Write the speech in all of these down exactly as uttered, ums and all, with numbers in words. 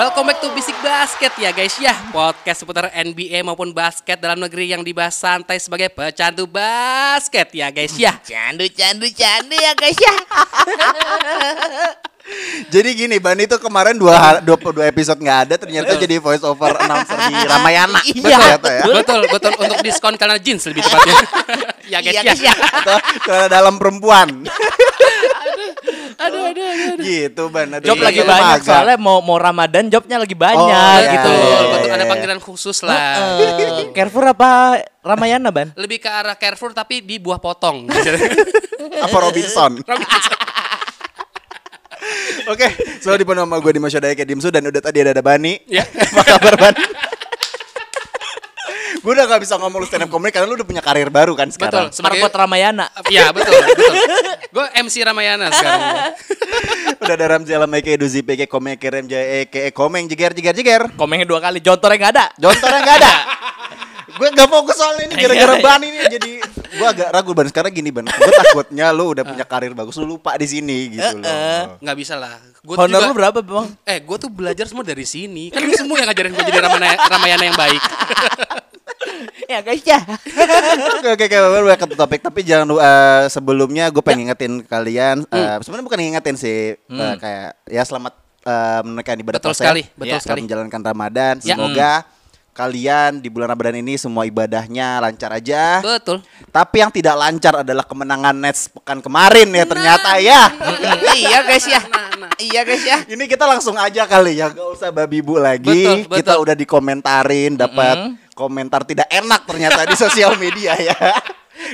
Welcome back to Bisik Basket ya guys ya. Podcast seputar N B A maupun basket dalam negeri yang dibahas santai sebagai pecandu basket ya guys ya. Candu, candu, candu ya guys ya. Jadi gini, Bani itu kemarin dua dua episode nggak ada, ternyata betul. Jadi voice over announcer di Ramayana. Iya, betul, ya, betul, ya? betul, betul untuk diskon karena jeans lebih tepatnya. Ya guys iya, ya. Karena dalam perempuan. Aduh, aduh, aduh, aduh. Gitu Ban. Job iya, lagi iya, banyak agak. Soalnya mau mau Ramadan jobnya lagi banyak oh, gitu. Iya, iya, iya, iya. Ada panggilan khusus lah. Uh, Carrefour apa Ramayana Ban? Lebih ke arah Carrefour tapi di buah potong. Apa Robinson? Robinson. Oke, okay, selalu dipenuhi sama gue di Masyadaya kayak Dimsu dan udah tadi ada ada Bani. Yeah. Apa kabar Bani? Gue udah gak bisa ngomong lu stand up comedy karena lu udah punya karir baru kan sekarang. Betul, sebagai Markot Ramayana. Iya betul, betul. Gue M C Ramayana sekarang. Udah ada Ramzi Alameke, Duzi P K, Komeng, Kerem Jaya, Eke, Komeng, Jeger, Jeger, Jeger. Komengnya dua kali, jontornya gak ada. Jontornya gak ada. Gue gak fokus soal ini gara-gara Ban ini jadi... Gue agak ragu Ban, sekarang gini Ban, gue takutnya lu udah punya karir bagus, lu lupa di sini gitu loh. Gak bisa lah. Gua honor juga, lu berapa bang? Eh gue tuh belajar semua dari sini. Kan lu semua yang ngajarin gue jadi Ramayana, Ramayana yang baik. Ya guys ya. Oke oke welcome to topic. Tapi jangan uh, sebelumnya gue pengen ngingetin kalian uh, hmm. Sebenarnya bukan ngingetin sih hmm. uh, Kayak ya selamat uh, menekan ibadah puasa. Betul sekali, betul ya, sekali. Menjalankan Ramadan. Semoga hmm. kalian di bulan Ramadan ini semua ibadahnya lancar aja. Betul. Tapi yang tidak lancar adalah kemenangan Nets pekan kemarin ya nah. ternyata ya. Iya guys ya. Iya guys ya. Ini kita langsung aja kali ya, gak usah babi bu lagi. Betul, betul. Kita udah dikomentarin, dapat mm-hmm. komentar tidak enak ternyata di sosial media ya.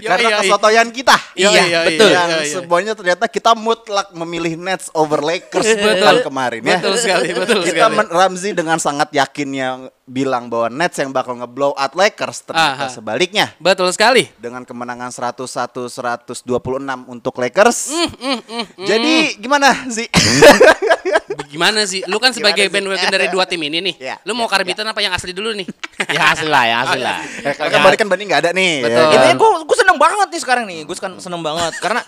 Yo, karena yo, kesotoyan kita, yo, iya yo, betul. Yang yo, yo. Semuanya ternyata kita mutlak memilih Nets over Lakers bulan kemarin ya. Betul sekali, betul kita sekali. Ramzi dengan sangat yakinnya bilang bahwa Nets yang bakal ngeblow out Lakers, ternyata aha. sebaliknya. Betul sekali. Dengan kemenangan seratus satu seratus dua puluh enam untuk Lakers. Mm, mm, mm, mm. Jadi gimana sih? Gimana sih? Lu kan sebagai bandwagon dari dua tim ini nih. Ya, lu mau ya, karbitan ya. Apa yang asli dulu nih? Ya asli lah, ya asli lah. Ya, kalau ya. Kembali kan Bani enggak ada nih. Betul. Ya. Intinya gua gua seneng banget nih sekarang nih. Gua seneng banget karena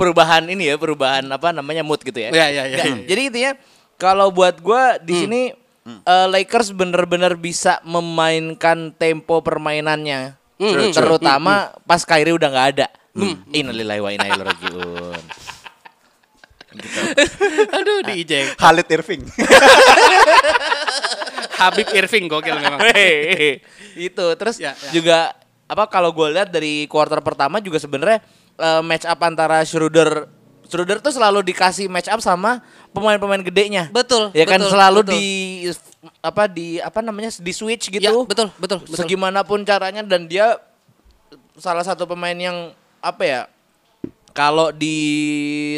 perubahan ini ya, perubahan apa namanya mood gitu ya. Ya, ya, ya, nah, ya, ya. Jadi intinya kalau buat gua di hmm. sini uh, Lakers bener-bener bisa memainkan tempo permainannya. Hmm. True, true. Terutama hmm. pas Kyrie udah enggak ada. Hmm. Innalillahi wa inna ilaihi raji'un. Gitu. Aduh diijek Khalid Irving. Habib Irving gokil memang. Itu terus ya, ya. Juga apa kalau gue lihat dari quarter pertama juga sebenarnya uh, match up antara Schroeder Schroeder tuh selalu dikasih match up sama pemain-pemain gedenya. Betul. Ya kan betul, selalu betul. di apa di apa namanya di switch gitu. Ya, betul, betul, betul. Segimanapun caranya dan dia salah satu pemain yang apa ya? Kalau di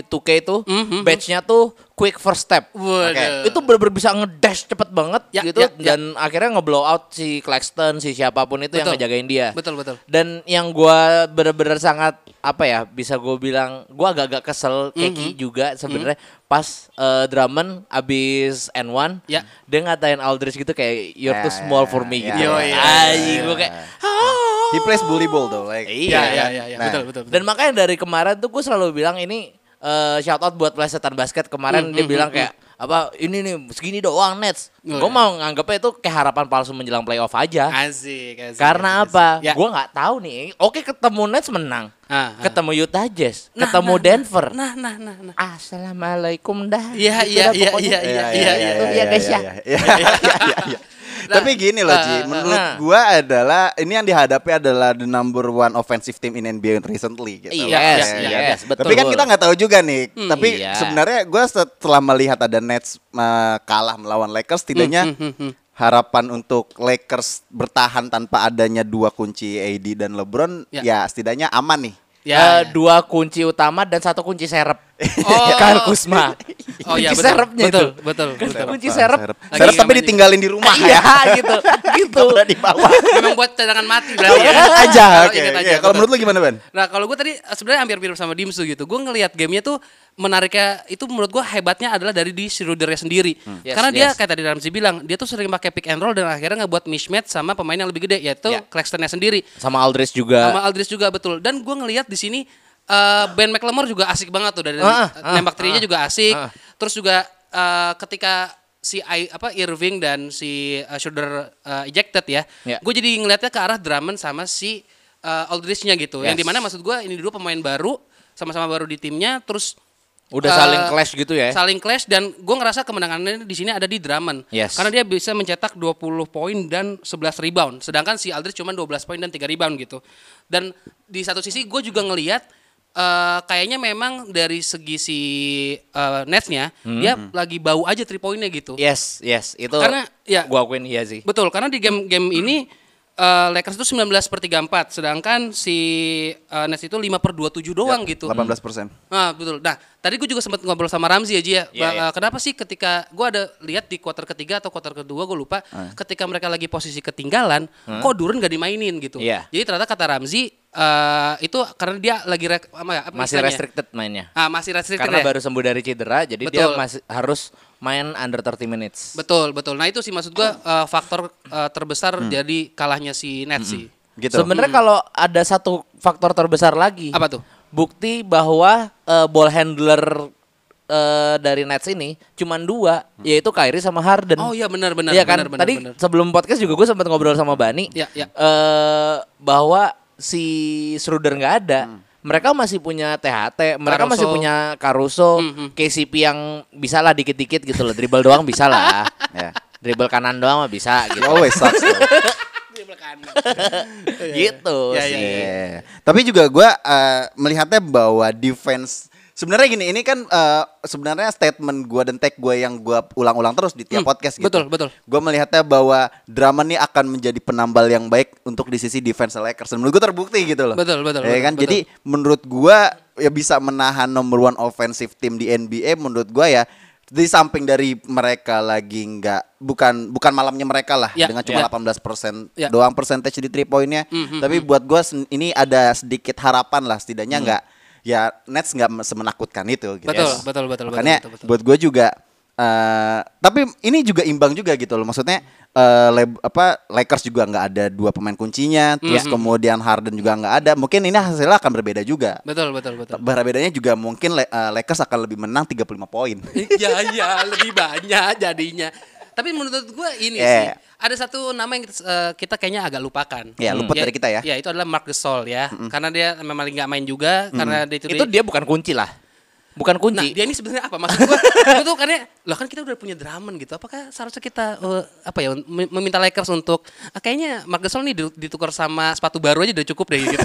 two K itu mm-hmm. batch-nya tuh quick first step. Okay. Itu bener-bener bisa ngedash cepet banget ya, gitu. Ya, ya. Dan akhirnya ngeblow out si Claxton, si siapapun itu betul. Yang ngejagain dia. Betul, betul. Dan yang gue bener-bener sangat, apa ya, bisa gue bilang, gue agak-agak kesel mm-hmm. Keki juga sebenarnya mm-hmm. Pas uh, Drummond abis N one, yeah. dia ngatain Aldridge gitu kayak, you're yeah, too small yeah, for me yeah, gitu. Yeah, yeah, Ayy, yeah, gue kayak, oh. He plays bully ball though, like. Iya, iya, iya, iya. Nah. Betul, betul, betul. Dan makanya dari kemarin tuh gue selalu bilang ini uh, shout out buat Plesetan Basket kemarin mm, dia mm, bilang mm, kayak mm. apa ini nih segini doang Nets. Mm, gue yeah. mau nganggapnya itu kayak harapan palsu menjelang playoff aja. Asik, asik. Karena asik. Apa? Ya. Gue nggak tahu nih. Oke ketemu Nets menang, ah, ah. ketemu Utah Jazz, nah, ketemu nah, Denver. Nah, nah, nah, nah. Assalamualaikum dah. Iya, iya, iya, iya, iya, iya. Itu dia guys ya. Iya, iya, iya. Nah, tapi gini loh Ji, uh, menurut nah. gue adalah ini yang dihadapi adalah the number one offensive team in N B A recently gitu. Yes, yeah, yes, yeah, yes. Betul. Tapi kan kita gak tahu juga nih, hmm, tapi iya. sebenarnya gue setelah melihat ada Nets uh, kalah melawan Lakers, setidaknya hmm, hmm, hmm, hmm. harapan untuk Lakers bertahan tanpa adanya dua kunci A D dan LeBron, yeah. ya setidaknya aman nih. Ya, uh, ya, dua kunci utama dan satu kunci serep. Oh. Kyle Kuzma. Oh iya, kunci betul, serepnya betul, itu. Betul, betul, betul. Kunci serep. Serep, serep tapi ditinggalin di rumah ya. Iya, gitu. Gitu. Udah di bawah. Memang buat cadangan mati berarti. Ya. Aja, oke. Okay, yeah. Kalau menurut lu gimana, Ben? Nah, kalau gue tadi sebenarnya hampir mirip sama Dimsu gitu. Gue ngelihat gamenya tuh menariknya itu menurut gue hebatnya adalah dari di Schroedernya sendiri. Hmm. Yes, karena dia yes. kayak tadi Ramzi bilang, dia tuh sering pakai pick and roll dan akhirnya ngebuat mismatch sama pemain yang lebih gede yaitu yeah. Claxtonnya sendiri. Sama Aldridge juga. Sama Aldridge juga betul. Dan gue ngelihat di sini uh, Ben McLemore juga asik banget tuh dari ah, ah, nembak trinya ah, juga asik. Ah. Terus juga uh, ketika si I, apa Irving dan si uh, Schroeder uh, ejected ya, yeah. gue jadi ngelihatnya ke arah Drummond sama si uh, Aldridge-nya gitu, yes. yang dimana maksud gue ini dua pemain baru, sama-sama baru di timnya, terus udah uh, saling clash gitu ya, saling clash dan gue ngerasa kemenangannya di sini ada di Drummond, yes. karena dia bisa mencetak dua puluh poin dan sebelas rebound, sedangkan si Aldridge cuma dua belas poin dan tiga rebound gitu. Dan di satu sisi gue juga ngelihat uh, kayaknya memang dari segi si uh, Nets-nya hmm. dia hmm. lagi bau aja three pointnya gitu, yes yes itu karena ya gue akuin iya sih betul, karena di game game ini Uh, Lakers itu sembilan belas per tiga puluh empat, sedangkan si uh, Nets itu lima per dua puluh tujuh doang ya, gitu. delapan belas persen. Nah, betul. Nah, tadi gue juga sempat ngobrol sama Ramzi aja ya. Yeah, uh, yeah. Kenapa sih ketika gue ada lihat di kuarter ketiga atau kuarter kedua gue lupa, uh. ketika mereka lagi posisi ketinggalan, uh. kok Durant gak dimainin gitu. Yeah. Jadi ternyata kata Ramzi uh, itu karena dia lagi re- apa, masih misalnya? restricted mainnya. Ah, masih restricted. Karena ya? baru sembuh dari cedera, jadi betul. dia masih harus main under thirty minutes. Betul, betul. Nah itu sih maksud gue uh, faktor uh, terbesar hmm. jadi kalahnya si Nets hmm. sih. Gitu. Sebenarnya hmm. kalau ada satu faktor terbesar lagi. Apa tuh? Bukti bahwa uh, ball handler uh, dari Nets ini cuman dua, hmm. yaitu Kyrie sama Harden. Oh iya benar-benar. Iya kan. Benar, benar, Tadi benar. sebelum podcast juga gue sempat ngobrol sama Bani. Ya, ya. Uh, bahwa si Schroeder nggak ada. Hmm. Mereka masih punya T H T, mereka Caruso. masih punya Caruso, mm-hmm. K C P yang bisa lah dikit-dikit gitu loh, dribble doang bisa lah, yeah. dribble kanan doang mah bisa gitu. Always sucks. Dribble kanan. Gitu yeah, sih. Yeah, yeah. Tapi juga gue uh, melihatnya bahwa defense, sebenarnya gini, ini kan uh, sebenarnya statement gue dan tag gue yang gue ulang-ulang terus di tiap hmm, podcast gitu. Betul, betul. Gue melihatnya bahwa Drummond ini akan menjadi penambal yang baik untuk di sisi defense Lakers. Menurut gue terbukti gitu loh. Betul, betul. Ya kan, betul. Jadi menurut gue ya bisa menahan nomor one offensive team di N B A. Menurut gue ya. Di samping dari mereka lagi nggak bukan bukan malamnya mereka lah ya, dengan cuma ya. delapan belas persen ya. doang percentage di three pointnya. Mm-hmm. Tapi buat gue ini ada sedikit harapan lah setidaknya nggak. Mm. Ya Nets nggak semenakutkan itu gitu. Betul, yes. betul, betul. Makanya betul, betul, betul. buat gue juga uh, tapi ini juga imbang juga gitu loh. Maksudnya uh, lab, apa Lakers juga nggak ada dua pemain kuncinya. Terus mm-hmm. kemudian Harden juga nggak ada. Mungkin ini hasilnya akan berbeda juga. Betul, betul, betul. Berbedanya juga mungkin uh, Lakers akan lebih menang tiga puluh lima poin. Ya, ya lebih banyak jadinya. Tapi menurut gue ini yeah. sih ada satu nama yang kita, uh, kita kayaknya agak lupakan. Ya, lupa ya, dari kita ya. Ya, itu adalah Marc Gasol ya. Mm-hmm. Karena dia memang enggak main juga mm-hmm. karena dia itu, itu dia bukan kunci lah. Bukan kunci. Nah, dia ini sebenarnya apa maksud gua? Gua tuh karena loh kan kita udah punya Drummond gitu. Apakah seharusnya kita uh, apa ya meminta Lakers untuk uh, kayaknya Marc Gasol nih ditukar sama sepatu baru aja udah cukup deh gitu.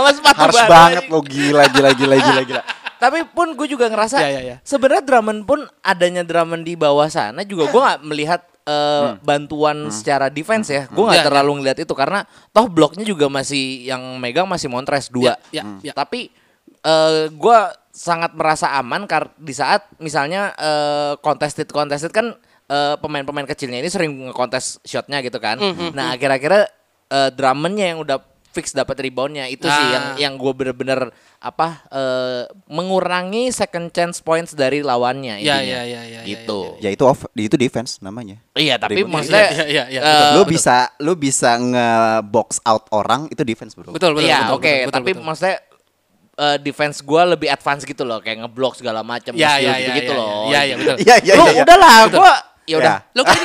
Mas sepatu Harus baru. Harus banget lo gila gila gila gila gila. Tapi pun gue juga ngerasa ya, ya, ya. sebenarnya Drummond pun adanya Drummond di bawah sana juga gue nggak melihat uh, hmm. bantuan hmm. secara defense ya. Gue nggak ya, terlalu ya. ngelihat itu karena toh bloknya juga masih yang megang masih Montrez dua. Ya, ya, hmm. ya. Tapi uh, gue sangat merasa aman kar- di saat misalnya uh, contested contested kan uh, pemain-pemain kecilnya ini sering ngekontes shotnya gitu kan. Mm-hmm. Nah akhir-akhirnya uh, Drummondnya yang udah fix dapat reboundnya itu nah. sih yang yang gue bener-bener apa uh, mengurangi second chance points dari lawannya ya, ya, ya, ya, gitu ya, ya, ya. ya itu off itu defense namanya iya tapi rebound. maksudnya ya, ya, ya, ya, uh, lu betul. bisa lu bisa nge-box out orang itu defense bro betul betul ya, oke okay, tapi betul. maksudnya uh, defense gue lebih advance gitu loh kayak nge-block segala macam ya, ya, gitu ya, gitu ya, loh ya ya betul ya, ya, lu ya, ya. udahlah gue Ya udah, ya. Lo ini,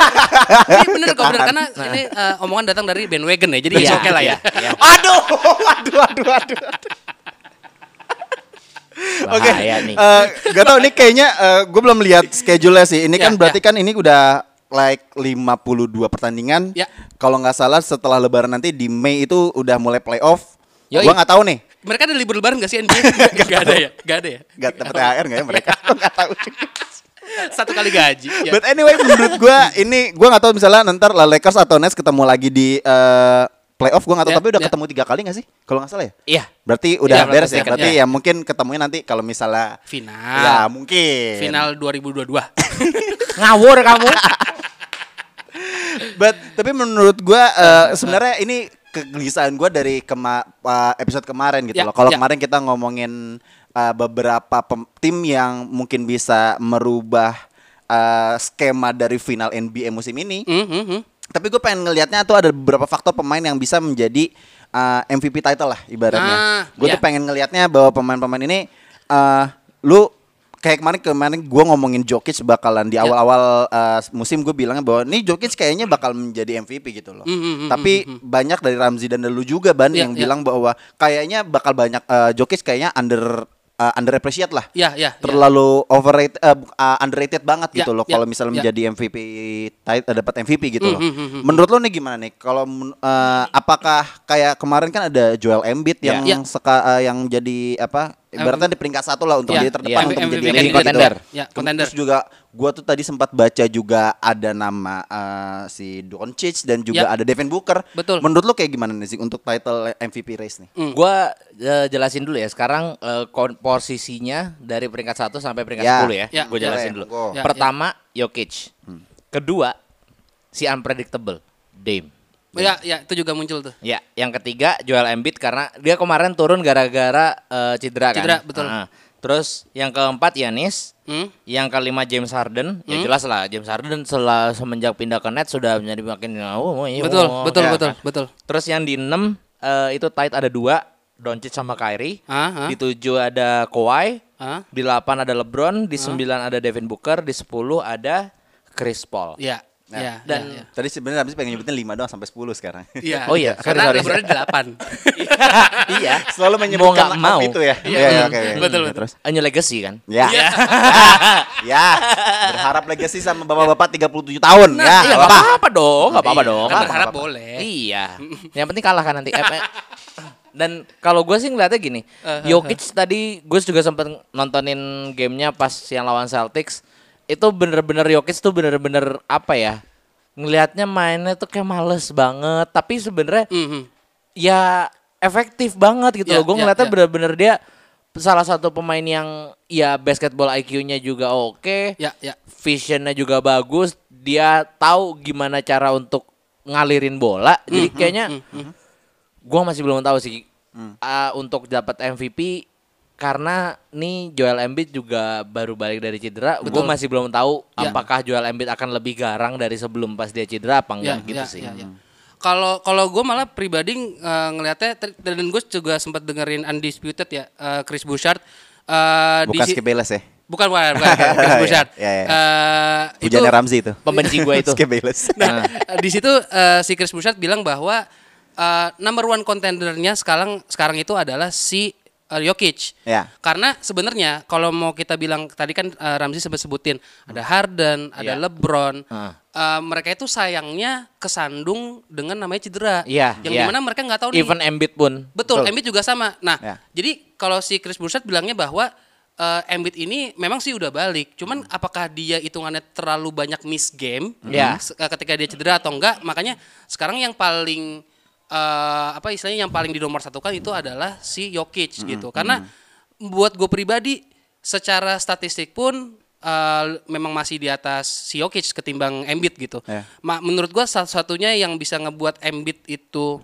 ini bener kok bener karena ini uh, omongan datang dari bandwagon ya, jadi ya, oke okay lah ya. ya. Aduh, aduh, aduh, aduh. Oke, nggak tahu ini kayaknya uh, gue belum lihat schedule-nya sih. Ini ya, kan berarti ya. kan ini udah like lima puluh dua pertandingan. Ya. Kalau nggak salah setelah Lebaran nanti di Mei itu udah mulai playoff. Gue nggak tahu nih. Mereka ada libur Lebaran nggak sih N B A? Gak, gak ada ya, gak ada ya. Gak dapat T H R nggak ya mereka? Nggak tahu. Satu kali gaji. Ya. But anyway menurut gue ini gue nggak tahu misalnya nanti Lakers atau Nets ketemu lagi di uh, playoff gue nggak tahu yeah, tapi udah yeah. ketemu tiga kali nggak sih kalau nggak salah ya. Iya. Yeah. Berarti udah yeah, beres ya. Berarti yeah. ya mungkin ketemunya nanti kalau misalnya final. Ya mungkin. Final dua ribu dua puluh dua. Ngawur kamu. But tapi menurut gue uh, sebenarnya ini kegelisahan gue dari kema- uh, episode kemarin gitu yeah, loh. Kalau yeah. kemarin kita ngomongin Uh, beberapa pem- tim yang mungkin bisa merubah uh, skema dari final N B A musim ini. Mm-hmm. Tapi gue pengen ngelihatnya tuh ada beberapa faktor pemain yang bisa menjadi uh, M V P title lah ibaratnya. Ah, gue yeah. tuh pengen ngelihatnya bahwa pemain-pemain ini, uh, lu kayak kemarin kemarin gue ngomongin Jokic bakalan di awal-awal uh, musim gue bilangnya bahwa nih Jokic kayaknya bakal menjadi M V P gitu loh. Mm-hmm, Tapi mm-hmm. banyak dari Ramzi dan lu juga Ban yeah, yang yeah. bilang bahwa kayaknya bakal banyak uh, Jokic kayaknya under Uh, underappreciated lah, yeah, yeah, terlalu yeah. overrated, uh, uh, underrated banget yeah, gitu loh. Yeah, kalau misalnya yeah. menjadi M V P, dapat M V P gitu mm, loh. Mm, mm, mm. Menurut lo nih gimana nih? Kalau uh, apakah kayak kemarin kan ada Joel Embiid yang yeah. seka, uh, yang jadi apa? Ibaratnya di peringkat satu lah untuk yeah. dia terdepan yeah. untuk M V P menjadi M V P contender. Gitu. Yeah, contender. Terus juga gue tuh tadi sempat baca juga ada nama uh, si Doncic dan juga yeah. ada Devin Booker. Betul. Menurut lo kayak gimana nih sih untuk title M V P race nih? Mm. Gue uh, jelasin dulu ya sekarang uh, posisinya dari peringkat satu sampai peringkat yeah. sepuluh ya. Yeah. Gue jelasin dulu. Yeah, yeah. Pertama Jokic. Hmm. Kedua si unpredictable Dame. Ya, ya itu juga muncul tuh. Ya, yang ketiga Joel Embiid karena dia kemarin turun gara-gara uh, cedera, cedera kan. Cedera, betul. Uh, terus yang keempat Giannis, hmm? yang kelima James Harden. Hmm? Ya jelas lah James Harden setelah semenjak pindah ke Nets sudah menjadi makin oh, oh, betul, oh, betul, ya, betul, kan? betul. Terus yang di enam uh, itu tight ada dua Doncic sama Kyrie. Uh, uh. Di tujuh ada Kawhi. Uh. Di delapan ada LeBron. Di sembilan uh. ada Devin Booker. Di sepuluh ada Chris Paul. Ya. Nah, ya, dan ya, ya. Tadi sebenarnya habis pengen nyebutin lima doang sampai sepuluh sekarang. Iya. Oh iya, karena sebenarnya delapan. Iya, selalu menyebutkan mau itu ya. Iya, iya, iya, iya, iya. Betul, betul. Terus hanya legacy kan? Iya. Iya. Ya. Berharap legacy sama bapak-bapak tiga puluh tujuh tahun. Nah, ya, iya, apa apa dong, enggak apa-apa dong. Kan berharap boleh. Iya. Yang penting kalah kan nanti. Dan kalau gue sih ngeliatnya gini, Jokic tadi gue juga sempat nontonin gamenya pas yang lawan Celtics. Itu bener-bener Jokic tuh bener-bener apa ya, ngelihatnya mainnya tuh kayak males banget. Tapi sebenarnya mm-hmm. ya efektif banget gitu yeah, loh. Gue ngeliatnya yeah, yeah. bener-bener dia salah satu pemain yang ya basketball I Q-nya juga oke okay, yeah, yeah. visionnya juga bagus. Dia tahu gimana cara untuk ngalirin bola. Mm-hmm, jadi kayaknya mm-hmm. gue masih belum tahu sih mm. uh, untuk dapat M V P. Karena nih Joel Embiid juga baru balik dari cedera, gue masih belum tahu ya. apakah Joel Embiid akan lebih garang dari sebelum pas dia cedera apa enggak ya, gitu ya, sih. Kalau ya, ya. kalau gue malah pribadi uh, ngelihatnya, dan gue juga sempat dengerin Undisputed ya, uh, Chris Bouchard. Uh, bukan Skip Bayless ya? Bukan, bukan, bukan, Chris Bouchard. Ya, ya, ya. Uh, Hujannya Ramzi itu. Pembenci gue itu. Skip Bayless. Nah, di situ uh, si Chris Bouchard bilang bahwa uh, number one contendernya sekarang sekarang itu adalah si Uh, Jokic, yeah. karena sebenarnya kalau mau kita bilang tadi kan uh, Ramzi sempat sebutin hmm. ada Harden, ada yeah. LeBron, hmm. uh, mereka itu sayangnya kesandung dengan namanya cedera, yeah. yang yeah. dimana mereka nggak tahu nih. Even Embiid pun, betul, betul. Embiid juga sama. Nah, yeah. jadi kalau si Chris Bouchard bilangnya bahwa uh, Embiid ini memang sih udah balik, cuman hmm. apakah dia hitungannya terlalu banyak miss game yeah. ketika dia cedera atau enggak? Makanya sekarang yang paling Uh, apa istilahnya yang paling di nomor satu kan itu adalah si Jokic mm-hmm. gitu. Karena mm-hmm. buat gue pribadi secara statistik pun uh, memang masih di atas si Jokic ketimbang Embiid gitu. Yeah. Ma- menurut gue satu-satunya yang bisa ngebuat Embiid itu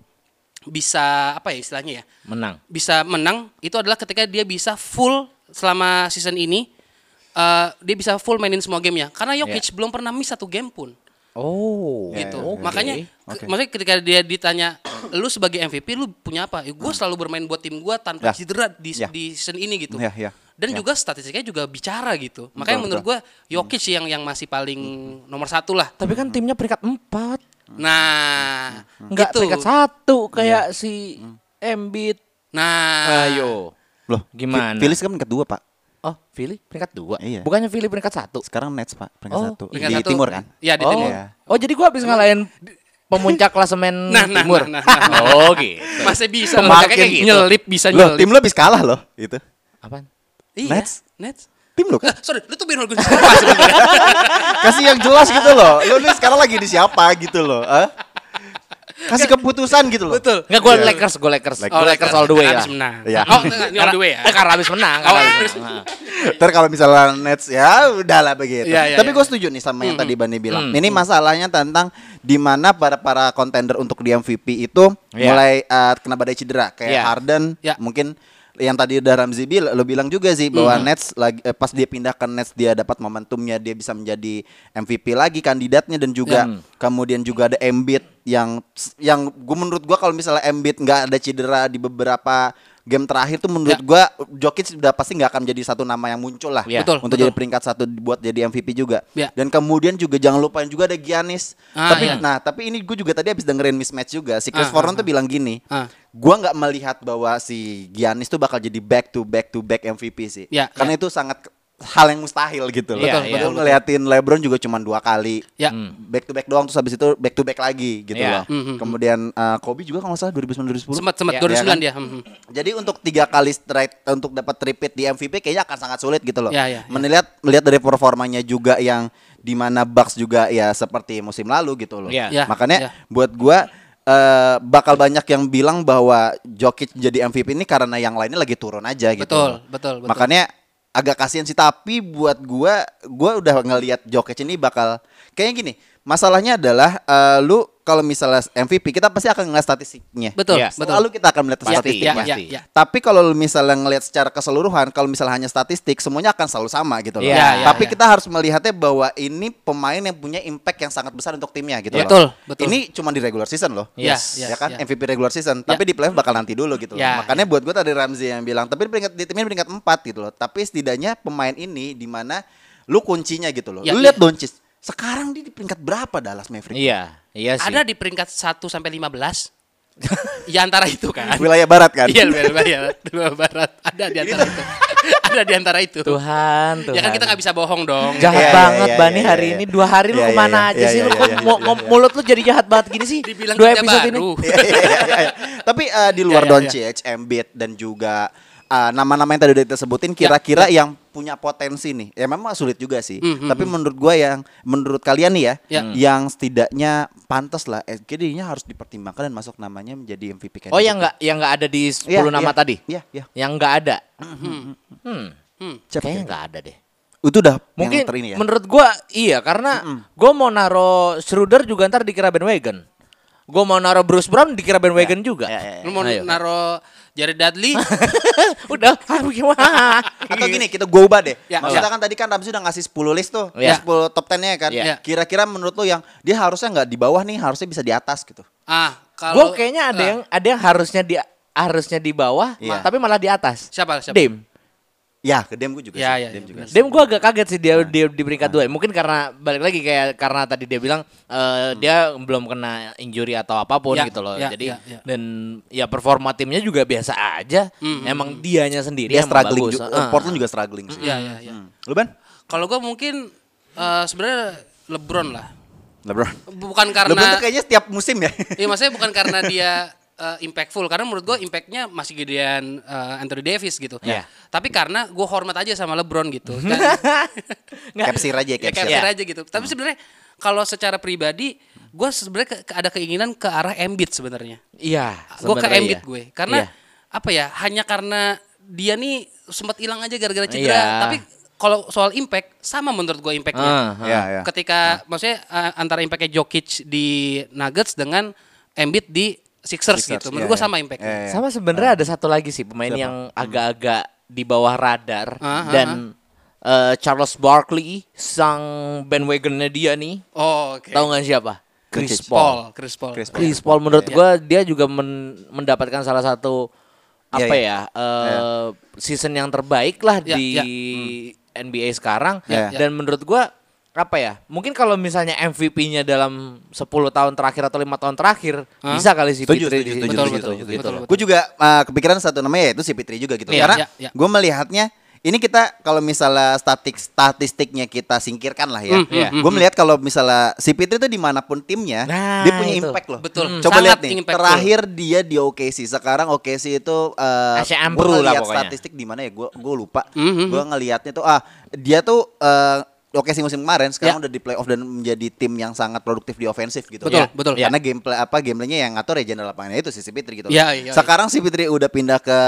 bisa apa ya istilahnya ya? Menang. Bisa menang itu adalah ketika dia bisa full selama season ini uh, dia bisa full mainin semua gamenya. Karena Jokic yeah. belum pernah miss satu game pun. Oh, gitu. Yeah, okay. Makanya, okay. maksudnya ketika dia ditanya, lu sebagai M V P, lu punya apa? Ya, gue selalu bermain buat tim gue tanpa yeah. cedera di, yeah. di season ini gitu. Yeah, yeah. Dan yeah. juga statistiknya juga bicara gitu. Makanya betul, menurut gue Jokic sih yang yang masih paling mm-hmm. nomor satu lah. Tapi kan timnya peringkat empat. Nah, mm-hmm. nggak gitu. Peringkat satu kayak yeah. si Embiid. Nah, ayo, loh gimana? Philly kan peringkat dua pak. Oh, Philly peringkat dua? Iya. Bukannya Philly peringkat satu? Sekarang Nets pak, peringkat oh, satu. Peringkat di satu. Timur kan? Iya, di oh. timur. Oh, jadi gue habis ngalahin pemuncak klasemen nah, nah, timur. Nah, nah, nah, nah. Oh gitu. Masih bisa. Makanya gitu. Nyelip, bisa nyelip. Loh, tim lo habis kalah loh. Itu. Apaan? Iya, Nets. Nets. Tim lo kan? Nah, sorry, lo tuh biar gue siapa sebenernya. Kasih yang jelas gitu loh. Lo nih sekarang lagi di siapa gitu loh. Hah? Kasih keputusan gitu loh. Betul. Enggak gue yeah. Lakers, gue Lakers. Lakers. Oh, Lakers all the way lah. Ya. Oh, ini all the way ya. Karena habis menang. Oh, habis menang. Ntar kalau misalnya Nets ya udahlah begitu. Yeah, yeah, Tapi yeah. gue setuju nih sama yang mm-hmm. tadi Bani bilang. Mm-hmm. Ini masalahnya tentang di mana para para kontender untuk di M V P itu yeah. mulai uh, kena badai cedera kayak yeah. Harden yeah. mungkin yang tadi udah Ramzi bil, lo bilang juga sih bahwa mm-hmm. Nets lagi eh, pas dia pindah ke Nets dia dapat momentumnya, dia bisa menjadi M V P lagi kandidatnya, dan juga mm. kemudian juga ada Embiid yang yang gue menurut gue kalau misalnya Embiid nggak ada cedera di beberapa game terakhir tuh menurut ya. gua Jokic udah pasti nggak akan menjadi satu nama yang muncul lah ya. betul, untuk betul. jadi peringkat satu buat jadi M V P juga. Ya. Dan kemudian juga jangan lupain juga ada Giannis. Ah, tapi ya. nah tapi ini gua juga tadi habis dengerin mismatch juga si Chris ah, Forron ah, tuh ah. bilang gini, ah. gua nggak melihat bahwa si Giannis tuh bakal jadi back to back to back M V P sih. Ya, Karena ya. itu sangat hal yang mustahil gitu loh. Betul, betul, ngeliatin LeBron juga cuma dua kali. Ya. Back to back doang, terus habis itu back to back lagi gitu ya. loh. Mm-hmm. Kemudian uh, Kobe juga kalau enggak salah dua ribu sembilan dua ribu sepuluh. Sempat sempat ya, dua ribu sembilan kan? Dia. Mm-hmm. Jadi untuk tiga kali straight untuk dapat repeat di M V P kayaknya akan sangat sulit gitu loh. Ya, ya, melihat ya. melihat dari performanya juga yang di mana Bucks juga ya seperti musim lalu gitu loh. Ya. Ya, Makanya ya. buat gua Uh, bakal banyak yang bilang bahwa Jokic jadi M V P ini karena yang lainnya lagi turun aja gitu. Betul, betul, betul. Makanya agak kasihan sih, tapi buat gua gua udah ngelihat Jokic ini bakal kayaknya gini. Masalahnya adalah uh, lu kalau misalnya M V P kita pasti akan ngeliat statistiknya. Betul, ya, betul. Lalu kita akan melihat statistiknya. Ya, ya, ya. Tapi kalau lu misalnya ngelihat secara keseluruhan, kalau misalnya hanya statistik semuanya akan selalu sama gitu loh. Ya, tapi ya, kita ya. harus melihatnya bahwa ini pemain yang punya impact yang sangat besar untuk timnya gitu ya, loh. Betul, betul. Ini cuma di regular season loh. Ya, yes, ya, ya kan ya. M V P regular season, tapi ya. di playoff bakal nanti dulu gitu ya, loh. Makanya ya. buat gue tadi Ramzi yang bilang, tapi peringkat di timnya peringkat empat gitu loh. Tapi setidaknya pemain ini di mana lu kuncinya gitu loh. Ya, lu lihat ya. Doncic sekarang dia di peringkat berapa Dallas Mavericks? Iya, iya sih. Ada di peringkat satu sampai lima belas. Ya antara itu kan. Wilayah barat kan? Iya, wilayah barat. Ada di antara itu. Ada di antara itu. Tuhan, Tuhan. Ya kan kita gak bisa bohong dong. Jahat ya, banget ya, ya, Bani ya, ya, hari ya. ini. Dua hari ya, lu kemana ya, aja ya, sih? Ya, lu ya, ya, ya. Mulut lu jadi jahat banget gini sih. Dibilang dua episode ini. ya, ya, ya, ya. Tapi uh, di luar ya, ya, Doncic, ya. Embiid dan juga uh, nama-nama yang tadi udah disebutin, kira-kira ya, ya. yang punya potensi nih, ya memang sulit juga sih. Mm-hmm. Tapi menurut gue yang, menurut kalian nih ya, yeah. yang setidaknya pantas lah. Kayaknya harus dipertimbangkan dan masuk namanya menjadi M V P. Oh yang nggak, yang nggak ada di sepuluh yeah, nama yeah. tadi? Iya, yeah, yeah. yang nggak ada. Mm-hmm. Hmm, hmm. Kayaknya nggak ada deh. Itu udah mungkin terini ya. Menurut gue iya, karena mm-hmm. gue mau naro Schroeder juga ntar dikira bandwagon. Gue mau naro Bruce Brown dikira bandwagon yeah. juga. Yeah, yeah, yeah. Lu mau Ayo. naro Jared Dudley udah gimana? Atau gini kita gue ubah deh. Ya, Maksudnya ya. kan tadi kan Ramzi udah ngasih sepuluh list tuh, ya. sepuluh top sepuluh-nya kan. Ya. Kira-kira menurut lo yang dia harusnya nggak di bawah nih, harusnya bisa di atas gitu. Ah, kalau gue kayaknya ada uh, yang ada yang harusnya di harusnya di bawah, iya. tapi malah di atas. Siapa? siapa? Dame. Ya, ke Dame gue juga ya, sih. Ya, Dame, ya, juga. Dame gue agak kaget sih dia nah. di, di peringkat nah. dua. Mungkin karena balik lagi kayak karena tadi dia bilang uh, hmm. dia belum kena injury atau apapun ya, gitu loh. Ya, Jadi ya, ya. dan ya performa timnya juga biasa aja. Hmm. Emang dianya sendiri dia struggling bagus. Ju- uh. Portland juga struggling sih. Iya, iya, iya. Hmm. Lu Ban? Kalau gue mungkin uh, sebenarnya LeBron lah. LeBron. Bukan karena LeBron tuh kayaknya setiap musim ya. Iya, maksudnya bukan karena dia Uh, impactful, karena menurut gue impactnya masih gedean uh, Anthony Davis gitu. Yeah. Tapi karena gue hormat aja sama LeBron gitu. Dan capsir aja, capsir. Ya, capsir aja gitu. Tapi sebenarnya kalau secara pribadi, gue sebenarnya ke- ada keinginan ke arah Embiid sebenarnya. Iya. Gue ke Embiid iya. gue, karena iya. apa ya? Hanya karena dia nih sempat hilang aja gara-gara cedera. Iya. Tapi kalau soal impact sama menurut gue impactnya. Uh, uh, iya, iya. Ketika uh. maksudnya uh, antara impactnya Jokic di Nuggets dengan Embiid di Sixers, Sixers gitu, menurut iya, gue sama impact. Iya, iya. Sama sebenarnya uh, ada satu lagi sih pemain siapa? yang agak-agak di bawah radar uh-huh, dan uh-huh. Uh, Charles Barkley sang bandwagonnya dia nih. Oh, okay. Tahu nggak siapa? Chris Paul. Chris Paul. Chris Paul, Chris Paul. Chris Paul menurut yeah. gue dia juga men- mendapatkan salah satu yeah, apa yeah. ya uh, yeah. season yang terbaik lah yeah, di yeah. Hmm. N B A sekarang. Yeah. Dan yeah. menurut gue apa ya? Mungkin kalau misalnya M V P-nya dalam sepuluh tahun terakhir atau lima tahun terakhir huh? bisa kali si Fitri gitu. Gue juga uh, kepikiran satu namanya itu si Fitri juga gitu. Yeah, Karena yeah, yeah. gue melihatnya ini kita kalau misalnya statik statistiknya kita singkirkan lah ya. Mm, yeah. Gue melihat kalau misalnya si Fitri itu dimanapun timnya nah, dia punya itu. impact loh. Betul. Mm, Coba lihat nih impactful. Terakhir dia di O K C. Sekarang O K C itu uh, gue lihat statistik di mana ya? Gue gue lupa. Mm-hmm. Gue ngelihatnya tuh ah dia tuh uh, Oke sih musim kemarin sekarang ya. udah di playoff dan menjadi tim yang sangat produktif di ofensif gitu. Betul, ya. betul. Karena ya. gameplay apa gameplaynya yang ngatur ya general lapangannya itu si Fitri gitu. Ya, ya, sekarang ya. si Fitri udah pindah ke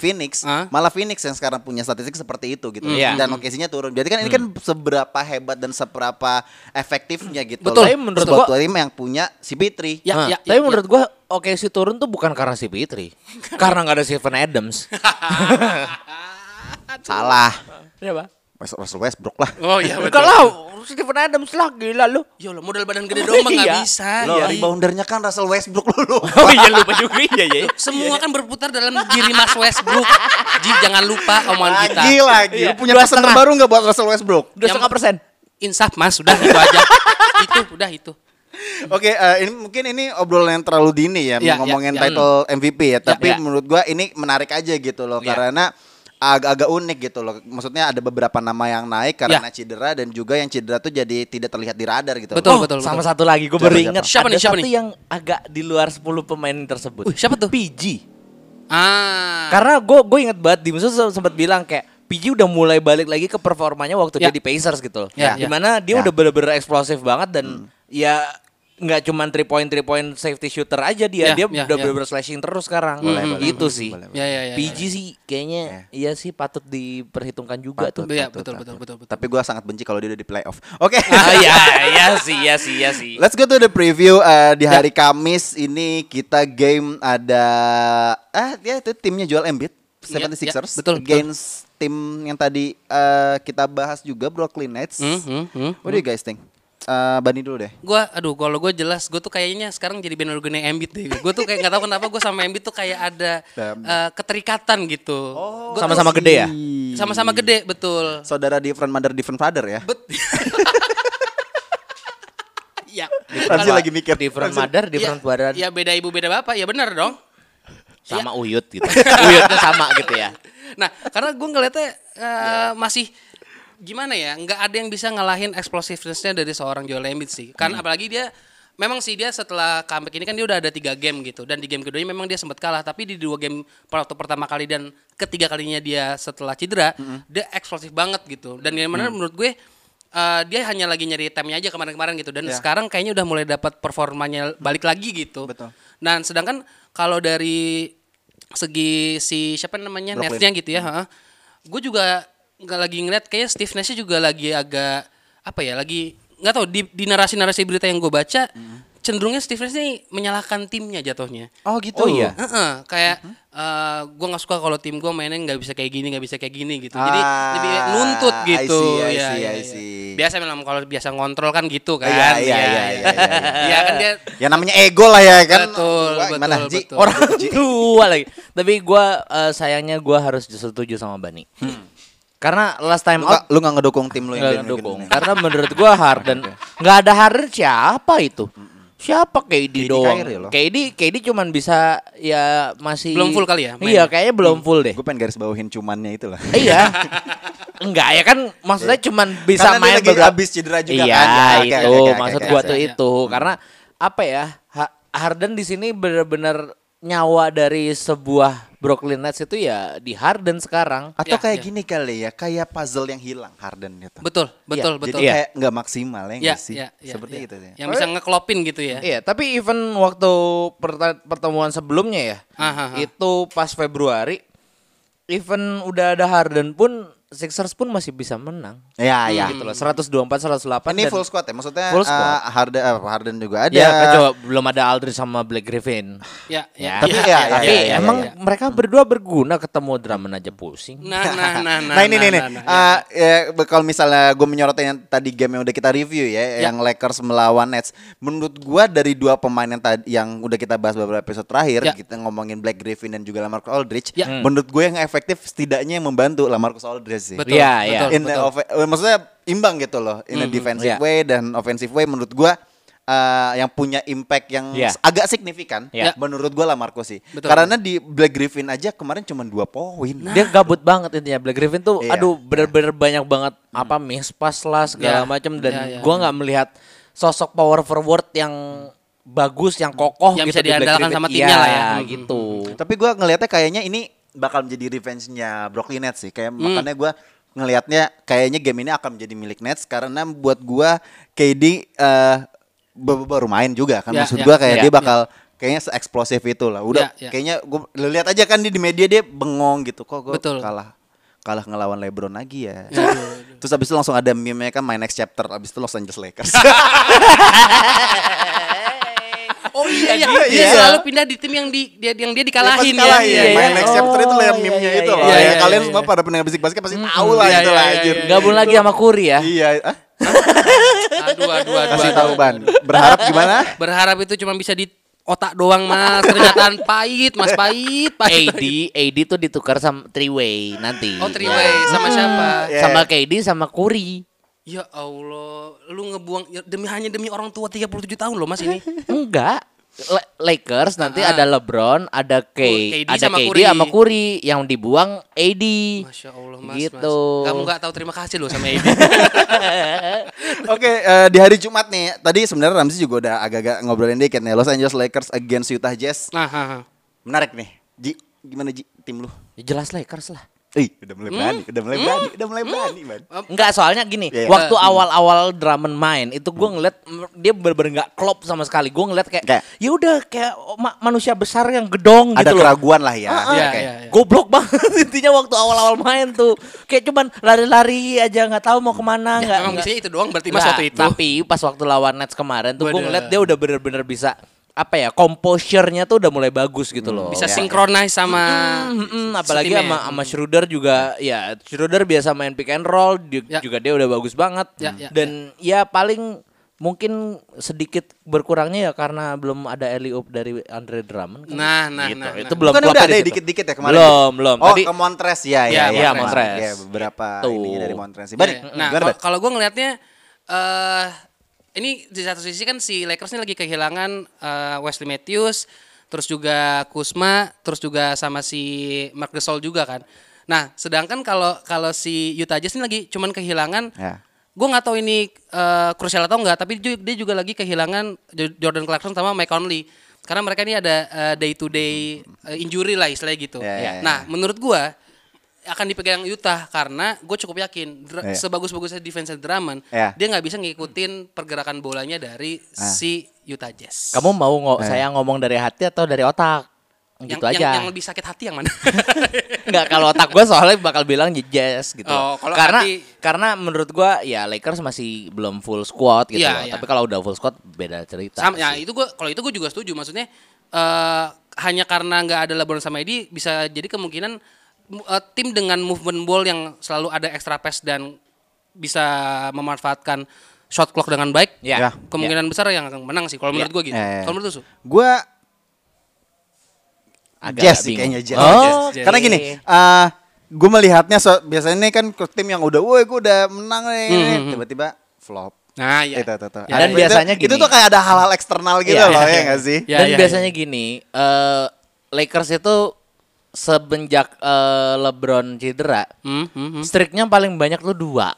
Phoenix, huh? malah Phoenix yang sekarang punya statistik seperti itu gitu. Ya. Dan okasinya turun. Jadi kan hmm. ini kan seberapa hebat dan seberapa efektifnya gitu. Betul. Tapi menurut gua tim yang punya si Fitri. Ya, hmm. ya, tapi ya, menurut ya. gua oke si turun tuh bukan karena si Fitri. Karena enggak ada Steven Adams. Salah. Iya, Pak. Russell Westbrook lah. Oh iya betul. Kalau Steven Adams lah, gila lu. Ya lo modal badan gede doang enggak iya. bisa. Lo ya. Reboundernya kan Russell Westbrook lu. Oh iya lupa juga iya ya. Semua kan berputar dalam diri Mas Westbrook. Ji jangan lupa omongan kita. Lagi lagi iya. Lu punya pesan terbaru enggak buat Russell Westbrook? dua koma lima persen. Insaf Mas, udah itu aja. itu udah itu. Oke, okay, uh, ini mungkin ini obrolan yang terlalu dini ya, ya ngomongin ya, title ya. M V P ya, tapi ya, ya. menurut gua ini menarik aja gitu loh ya. Karena agak-agak unik gitu loh. Maksudnya ada beberapa nama yang naik karena ya. cedera dan juga yang cedera tuh jadi tidak terlihat di radar gitu. Betul, oh, betul, betul. Sama satu lagi gue baru ingat. Siapa nih? Siapa nih? Yang agak di luar sepuluh pemain tersebut. Uh, siapa tuh? P G. Ah. Karena gue gue ingat banget di musuh sempat bilang kayak P G udah mulai balik lagi ke performanya waktu ya. jadi Pacers gitu. Ya, ya. Dimana dia ya. udah bener-bener eksplosif banget dan hmm. ya nggak cuma three point three point safety shooter aja dia, yeah, dia yeah, udah yeah. bener-bener slashing terus sekarang. Boleh, mm-hmm. boleh, gitu boleh, sih. Boleh, boleh. Ya, ya, ya, P G ya. sih kayaknya iya sih patut diperhitungkan juga patut, tuh. Iya, betul, betul, betul, betul. Tapi gue sangat benci kalau dia udah di playoff. Oke. Okay. Ah, iya, iya sih, iya sih, iya sih. Let's go to the preview uh, di hari ya. Kamis ini kita game ada ah ya itu timnya Joel Embiid seventy-sixers ya, ya, betul, against betul. tim yang tadi uh, kita bahas juga Brooklyn Nets. Mm-hmm, mm-hmm. What do you guys think? Uh, Bani dulu deh. Gua, aduh, kalau gue jelas, gue tuh kayaknya sekarang jadi bandwagon-nya Embiid deh. Gue tuh kayak nggak tahu kenapa gue sama Embiid tuh kayak ada uh, keterikatan gitu. Oh, gua sama-sama gede ya? Sama-sama gede, betul. Saudara different mother, different father ya? Bet. ya. Fransi lagi mikir. Different mother, different ya, father. Ya beda ibu, beda bapak. Ya benar dong. Sama ya. Uyut gitu. Uyutnya sama gitu ya. Nah, karena gue ngeliatnya uh, yeah. masih. Gimana ya, nggak ada yang bisa ngalahin explosiveness-nya dari seorang Joel Embiid sih. Karena hmm. apalagi dia, memang sih dia setelah comeback ini kan dia udah ada tiga game gitu. Dan di game keduanya memang dia sempat kalah. Tapi di dua game waktu pertama kali dan ketiga kalinya dia setelah cedera, hmm. dia eksplosif banget gitu. Dan yang benar hmm. menurut gue, uh, dia hanya lagi nyari time-nya aja kemarin-kemarin gitu. Dan yeah. sekarang kayaknya udah mulai dapat performanya balik lagi gitu. Betul. Dan sedangkan kalau dari segi si siapa namanya, Nets-nya gitu ya. Hmm. Gue juga... nggak lagi ngeliat kayaknya stiffness-nya juga lagi agak apa ya lagi nggak tahu di, di narasi-narasi berita yang gue baca mm. cenderungnya stiffness-nya menyalahkan timnya jatuhnya. Oh gitu. Oh iya. Uh-uh, kayak mm-hmm. uh, gue nggak suka kalau tim gue mainnya nggak bisa kayak gini nggak bisa kayak gini gitu. Jadi ah, lebih nuntut gitu. I see, I see, ya, I see. Ya. Biasa memang kalau biasa ngontrol kan gitu kan. Iya iya iya. Iya kan dia. Ya namanya ego lah ya kan. Betul gua, betul, gimana, betul, betul. Orang tua lagi. Tapi gue uh, sayangnya gue harus setuju sama Bani. Hmm. Karena last time lu out ga, lu nggak ngedukung tim lu yang ngedukung karena menurut gue Harden nggak ada Harden siapa itu siapa K D doang KD KD cuman bisa ya masih belum full kali ya main. Iya kayaknya belum full deh gue pengen garis bawahin cumannya itulah iya enggak ya kan maksudnya cuman bisa karena main lagi beberapa abis cedera juga iya kan? Ya, itu okay, okay, okay, maksud okay, gue okay, tuh okay. itu hmm. karena apa ya Harden di sini benar-benar nyawa dari sebuah Brooklyn Nets itu ya di Harden sekarang atau ya, kayak ya. gini kali ya kayak puzzle yang hilang Harden gitu betul betul ya, betul jadi ya. kayak nggak maksimal ya, ya sih ya, ya, seperti ya. itu ya. Yang bisa ngeklopin gitu ya iya tapi even waktu pertemuan sebelumnya ya aha, aha. itu pas Februari even udah ada Harden pun Sixers pun masih bisa menang. Ya, hmm. ya. Gitu loh. seratus dua puluh empat, seratus delapan. Ini full squad ya? Maksudnya full squad. Uh, Harden, uh, Harden juga ada. Ya, kan coba belum ada Aldridge sama Blake Griffin. Ya, ya. Tapi ya, ya, ya, tapi ya, ya, ya emang ya, ya. mereka berdua berguna ketemu Drummond aja pusing. Nah, nah, nah. Nah, nah ini nih, nah, nah, nah, nah. uh, ya, kalau misalnya gue menyorotin yang tadi game yang udah kita review ya, ya. yang Lakers melawan Nets. Menurut gue dari dua pemain yang tadi yang udah kita bahas beberapa episode terakhir, ya. kita ngomongin Blake Griffin dan juga LaMarcus Aldridge. Ya. Menurut gue yang efektif setidaknya yang membantu LaMarcus Aldridge. Sih. Betul, ya, betul, in betul. Off- maksudnya imbang gitu loh, in mm-hmm, a defensive yeah. way dan offensive way menurut gue uh, yang punya impact yang yeah. agak signifikan yeah. menurut gue LaMarcus sih. Betul. Karena di Blake Griffin aja kemarin cuma dua poin. Nah. Dia gabut banget intinya Blake Griffin tuh, yeah. aduh bener-bener yeah. banyak banget apa miss pass lah segala yeah. macam dan yeah, yeah, gue nggak yeah. melihat sosok power forward yang bagus, yang kokoh yang gitu bisa di diandalkan Griffin. sama timnya ya, lah ya mm-hmm. gitu. Tapi gue ngelihatnya kayaknya ini bakal menjadi revenge-nya Brooklyn Nets sih. Kayak hmm. makanya gue ngelihatnya kayaknya game ini akan menjadi milik Nets karena buat gue K D uh, baru main juga kan. Yeah, maksud yeah, gue kayak yeah, dia bakal yeah. kayaknya se-eksplosif itu lah. Udah yeah, yeah. kayaknya gua lihat aja kan di, di media dia bengong gitu. Kok gue kalah kalah ngelawan LeBron lagi ya. Yeah, yeah, yeah. Terus abis itu langsung ada meme-nya kan My Next Chapter. Abis itu Los Angeles Lakers. Oh iya, iya, dia iya. selalu pindah di tim yang di dia yang dia dikalahin ya. Iya, iya. My Next Chapter itu lah yang meme-nya itu loh. Kalian semua pada pendengar bisik basket pasti tahu lah itu lah. Gabung lagi sama Curry ya. Iya, ah? Aduh, aduh, aduh. Kasih tahu Ban. Berharap gimana? Berharap itu cuma bisa di otak doang, Mas. Ternyata pahit, Mas, pahit, pahit. A D, A D tuh ditukar sama three way nanti. Oh, three way ya. Sama siapa? Yeah. Sama K D sama Curry. Ya Allah, lu ngebuang ya, demi hanya demi orang tua tiga puluh tujuh tahun loh, Mas, ini. Enggak. Le- Lakers nanti uh-huh. ada LeBron, ada K D, ada sama K D Curry. Sama Curry yang dibuang A D. Masya Allah, Mas. Gitu. Mas. Kamu nggak tahu terima kasih loh sama A D. Oke, okay, uh, di hari Jumat nih. Tadi sebenarnya Ramzi juga udah agak-agak ngobrolin dikit nih. Los Angeles Lakers against Utah Jazz. Uh-huh. Menarik nih. Ji, gimana Ji tim lu? Ya jelas Lakers lah. Ih, udah mulai berani, hmm? udah mulai berani, hmm? udah mulai berani, man. Enggak, soalnya gini, yeah, yeah. waktu uh, awal-awal Drummond main itu gue ngeliat dia bener-bener nggak klop sama sekali. Gue ngeliat kayak, kayak ya udah kayak ma- manusia besar yang gedong ada gitu. Ada keraguan loh. lah ya. Uh-uh. Yeah, yeah, yeah. Goblok banget intinya waktu awal-awal main tuh. Kayak cuman lari-lari aja nggak tahu mau kemana. Ya, nggak. Maksudnya itu doang berarti mas waktu itu. Tapi pas waktu lawan Nets kemarin tuh gue ngeliat dia udah bener-bener bisa. Apa ya, composure-nya tuh udah mulai bagus gitu loh. Bisa ya, sinkronize ya. sama mm, mm, mm, apalagi sama sama Schroeder juga. Ya, Schroeder biasa main pick and roll di, ya. juga dia udah bagus banget. Ya, ya, Dan ya. ya paling mungkin sedikit berkurangnya ya karena belum ada alley-oop dari Andre Drummond kan? Nah, nah, gitu. nah, nah. Itu belum kan udah ada dikit-dikit ya kemarin. Belum, belum. Oh, Tadi, ke Montrez ya, ya, ya, ya, Montrez. Ya, beberapa ininya dari Montrez. Ya, ya. Nah, nah kalau gue ngelihatnya eh uh, ini di satu sisi kan si Lakers ini lagi kehilangan uh, Wesley Matthews, terus juga Kuzma, terus juga sama si Marc Gasol juga kan. Nah, sedangkan kalau kalau si Utah Jazz ini lagi cuman kehilangan, yeah. gue nggak tahu ini uh, krusial atau nggak, tapi dia juga lagi kehilangan Jordan Clarkson sama Mike Conley karena mereka ini ada uh, day to day uh, injury lah istilahnya gitu. Yeah, yeah, yeah. Nah, menurut gue akan dipegang Utah karena gue cukup yakin dra- yeah. sebagus-bagusnya defense Drummond yeah. dia nggak bisa ngikutin pergerakan bolanya dari ah. si Utah Jazz. Kamu mau ngo- yeah. saya ngomong dari hati atau dari otak? Gitu yang, aja. Yang, yang lebih sakit hati yang mana? Enggak, kalau otak gue soalnya bakal bilang Jazz gitu. Oh, karena hati... karena menurut gue ya Lakers masih belum full squad gitu. Yeah, yeah. Tapi kalau udah full squad beda cerita. Sama, ya itu gue kalau itu gue juga setuju. Maksudnya uh, hanya karena nggak ada LeBron sama Eddie bisa jadi kemungkinan Uh, tim dengan movement ball yang selalu ada extra pass dan bisa memanfaatkan shot clock dengan baik, yeah. kemungkinan yeah. besar yang akan menang sih. Kalau menurut yeah. gue gitu. Yeah. Kalau menurut lu? Gue Jazz sih kayaknya Jazz. Oh, Jazz. Karena gini, uh, gue melihatnya so, biasanya ini kan tim yang udah, woi gue udah menang nih, mm-hmm. tiba-tiba flop. Nah, ya. Itu, itu, itu. Ya, dan itu, biasanya itu, gini. Itu tuh kayak ada hal-hal eksternal gitu ya, loh, ya nggak ya, sih? Ya, dan ya, biasanya ya. gini, uh, Lakers itu semenjak uh, LeBron cedera, hmm, hmm, hmm. streaknya paling banyak tuh dua.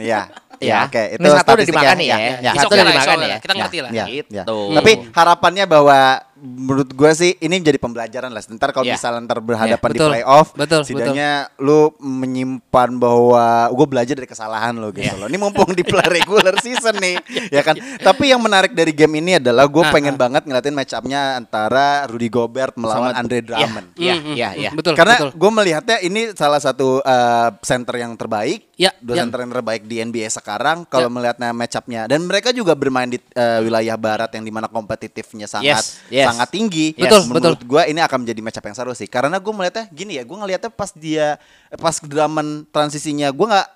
Iya, ya. Oke, okay. Itu satu udah dimakan ya. ya. ya. Satu okay udah dimakan ya. Kita ngerti ya. lah. Ya. Gitu. Ya. Tapi harapannya bahwa menurut gue sih ini menjadi pembelajaran lah. Ntar kalau ya. misalnya ntar berhadapan ya. di playoff, setidaknya lu menyimpan bahwa gue belajar dari kesalahan lo gitu ya. loh. Ini mumpung di play regular season nih, ya kan. Tapi yang menarik dari game ini adalah gue pengen banget ngeliatin match up-nya antara Rudy Gobert melawan Sama Andre Drummond. Iya, iya, iya. Betul. Karena gue melihatnya ini salah satu uh, center yang terbaik, ya. dua ya. center yang terbaik di N B A sekarang. Kalau ya. melihatnya match up-nya, dan mereka juga bermain di uh, wilayah barat yang dimana kompetitifnya sangat yes. Yes. sangat tinggi. Betul, yes, menurut gue ini akan menjadi match up yang seru sih. Karena gue melihatnya gini ya, gue ngelihatnya pas dia pas Drummond transisinya, gue nggak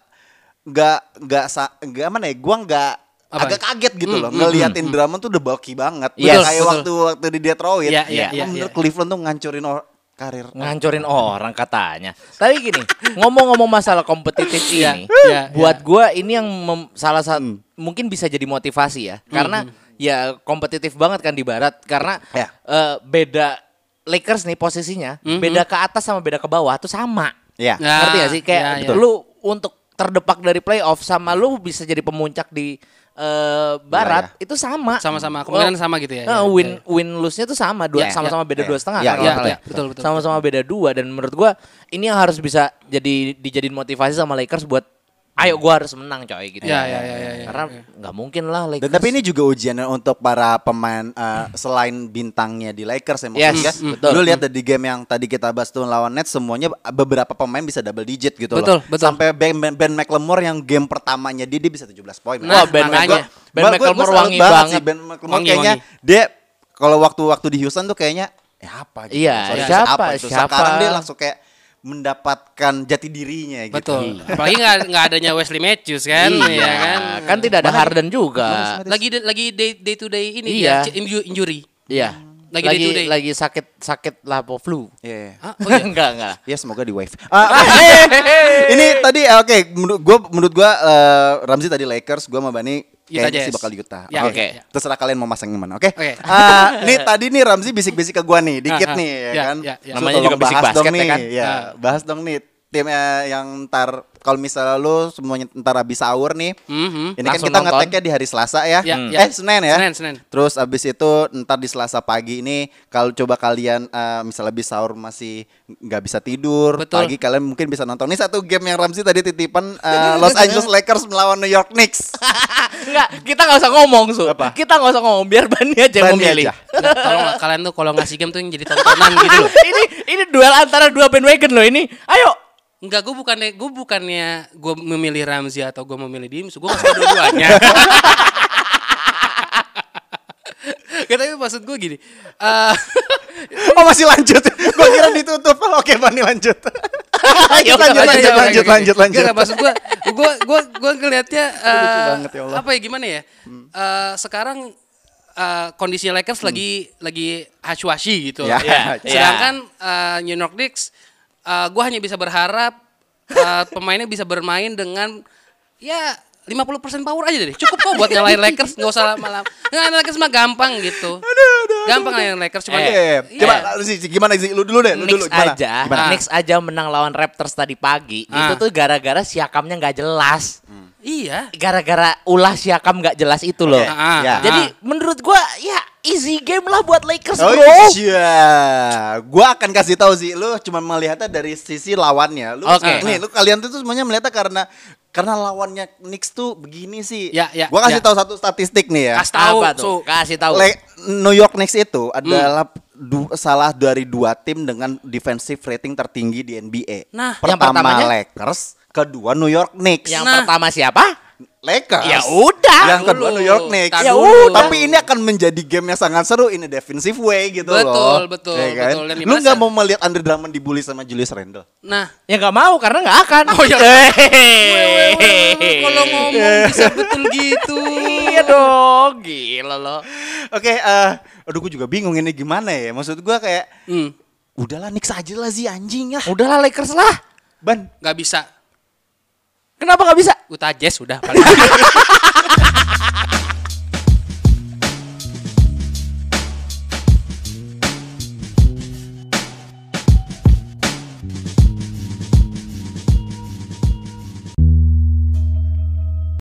nggak nggak nggak mana ya, gue nggak agak ya? kaget gitu mm, loh. Mm, ngeliatin mm, Drummond tuh udah bulky banget. Yes, kayak betul. waktu waktu di Detroit, yeah, yeah, yeah, menurut yeah. Cleveland tuh ngancurin or- karir ngancurin orang katanya. Tapi gini, ngomong-ngomong masalah kompetitif ini, yeah, buat yeah. gue ini yang mem- salah satu mm. mungkin bisa jadi motivasi ya, mm, karena mm. ya kompetitif banget kan di barat karena ya. uh, beda Lakers nih posisinya, mm-hmm. beda ke atas sama beda ke bawah tuh sama. Iya. Ya, ngerti gak sih kayak ya, ya. lu untuk terdepak dari playoff sama lu bisa jadi pemuncak di uh, barat ya, ya. itu sama. Sama-sama kemungkinan oh, sama gitu ya. Nah, ya, win ya. win lose-nya tuh sama, dua ya, sama-sama ya, beda ya. dua setengah ya, kan ya, ya, betul, betul. Sama-sama beda dua dan menurut gua ini yang harus bisa jadi dijadiin motivasi sama Lakers buat ayo gue harus menang coy gitu. Ya, ya, ya, ya, ya, karena ya. gak mungkin lah Lakers. Dan tapi ini juga ujian untuk para pemain uh, selain bintangnya di Lakers ya. Maksudnya yes, mm, lu lihat di game yang tadi kita bahas tuh lawan Nets semuanya beberapa pemain bisa double digit gitu betul, loh. Betul. Sampai Ben, ben, Ben McLemore yang game pertamanya dia, dia bisa tujuh belas poin. Wah, Ben makanya. Ben McLemore wangi banget. Ben McLemore kayaknya dia kalau waktu-waktu di Houston tuh kayaknya eh apa gitu. Iya, siapa siapa. Sekarang dia langsung kayak mendapatkan jati dirinya gitu. Betul. Apalagi nggak adanya Wesley Matthews kan, iya ya kan. Kan tidak ada Harden juga. Lagi lagi day, day to day ini iya. ya injury. Iya. Lagi lagi, day day. lagi sakit sakit labo flu. Yeah. Hah? Oh, iya. enggak enggak. Ya semoga di wave. Uh, ini tadi oke okay, menurut gua menurut gua uh, Ramzi tadi Lakers, gua sama Bani kayaknya sih bakal Utah. Ya, oke. Okay. Okay. Terserah kalian mau masang gimana, oke? Okay? Okay. Uh, nih tadi nih Ramzi bisik-bisik ke gua nih, dikit nih ya, ya kan. Ya, ya. So, namanya juga bisik basket dong nih, kan. Ya, uh. bahas dong nih timnya yang ntar kalau misalnya lu semuanya ntar habis sahur nih. Mm-hmm. Ini langsung kan kita ngeteknya di hari Selasa ya. Yeah, mm. yeah. Eh Senin ya. Senin, Senin. Terus abis itu ntar di Selasa pagi ini kalau coba kalian uh, misalnya habis sahur masih nggak bisa tidur. Betul. Pagi kalian mungkin bisa nonton. Ini satu game yang Ramzi tadi titipan uh, Los Angeles Lakers melawan New York Knicks. Enggak, kita nggak usah ngomong su. Apa? Kita nggak usah ngomong, biar Bani aja Bani memilih. Aja. Nah, tolong kalian tuh kalau ngasih game tuh yang jadi tontonan gitu loh. Ini ini duel antara dua bandwagon loh ini. Ayo. Enggak, gue bukannya gue bukannya gue memilih Ramzi atau gue memilih Dimsu, gue ngasih dua-duanya. Gak, tapi maksud gue gini. Uh, oh masih lanjut, gue kira ditutup. Oke Bani lanjut. lanjut, lanjut, lanjut, lanjut, lanjut, lanjut. Gak, maksud gue, gue gue gue ngelihatnya uh, ya apa ya gimana ya? Uh, sekarang Uh, kondisi Lakers hmm. lagi lagi hasywashi gitu. Yeah. Yeah. Sedangkan uh, New York Knicks, uh, gue hanya bisa berharap uh, pemainnya bisa bermain dengan ya lima puluh persen power aja deh. Cukup kok buat nyalain Lakers, nggak usah malam. Ngalain Lakers mah gampang gitu. Aduh, aduh, gampang ngalain Lakers cuma. Eh, iya. Coba gimana sih lu dulu deh, lu Knicks dulu gimana? aja. Gimana? Knicks aja menang lawan Raptors tadi pagi. Ah. Itu tuh gara-gara Siakamnya nggak jelas. Hmm. Iya, gara-gara ulah Siakam gak jelas itu loh. Okay. Ah, yeah. Jadi ah. menurut gua ya easy game lah buat Lakers bro. Oh iya, gua akan kasih tahu sih. Lu cuma melihatnya dari sisi lawannya. Lu okay. nih, lu kalian tuh semuanya melihatnya karena karena lawannya Knicks tuh begini sih. Ya, ya, gua kasih ya. tahu satu statistik nih ya. Kasih tahu, so, kasih tahu. Le- New York Knicks itu adalah hmm. Du, salah dari dua tim dengan defensive rating tertinggi di N B A. Nah, pertama yang Lakers, kedua New York Knicks. Yang nah. pertama siapa? Lakers. Ya udah. Yang kedua New York Knicks. Ya udah. Tapi ini akan menjadi game yang sangat seru in a defensive way gitu betul, loh. Betul, ya kan? Betul. Lu nggak mau melihat Andre Drummond dibully sama Julius Randle? Nah, ya nggak mau karena nggak akan. Oh ya. Kalau ngomong bisa betul gitu. Iya dong, gila loh. Oke, okay, uh, aduh gue juga bingung ini gimana ya. Maksud gue kayak, hmm. udahlah Knicks aja lah sih anjing lah. Udahlah Lakers lah. Ban, nggak bisa. Kenapa nggak bisa? Utah Jazz udah paling.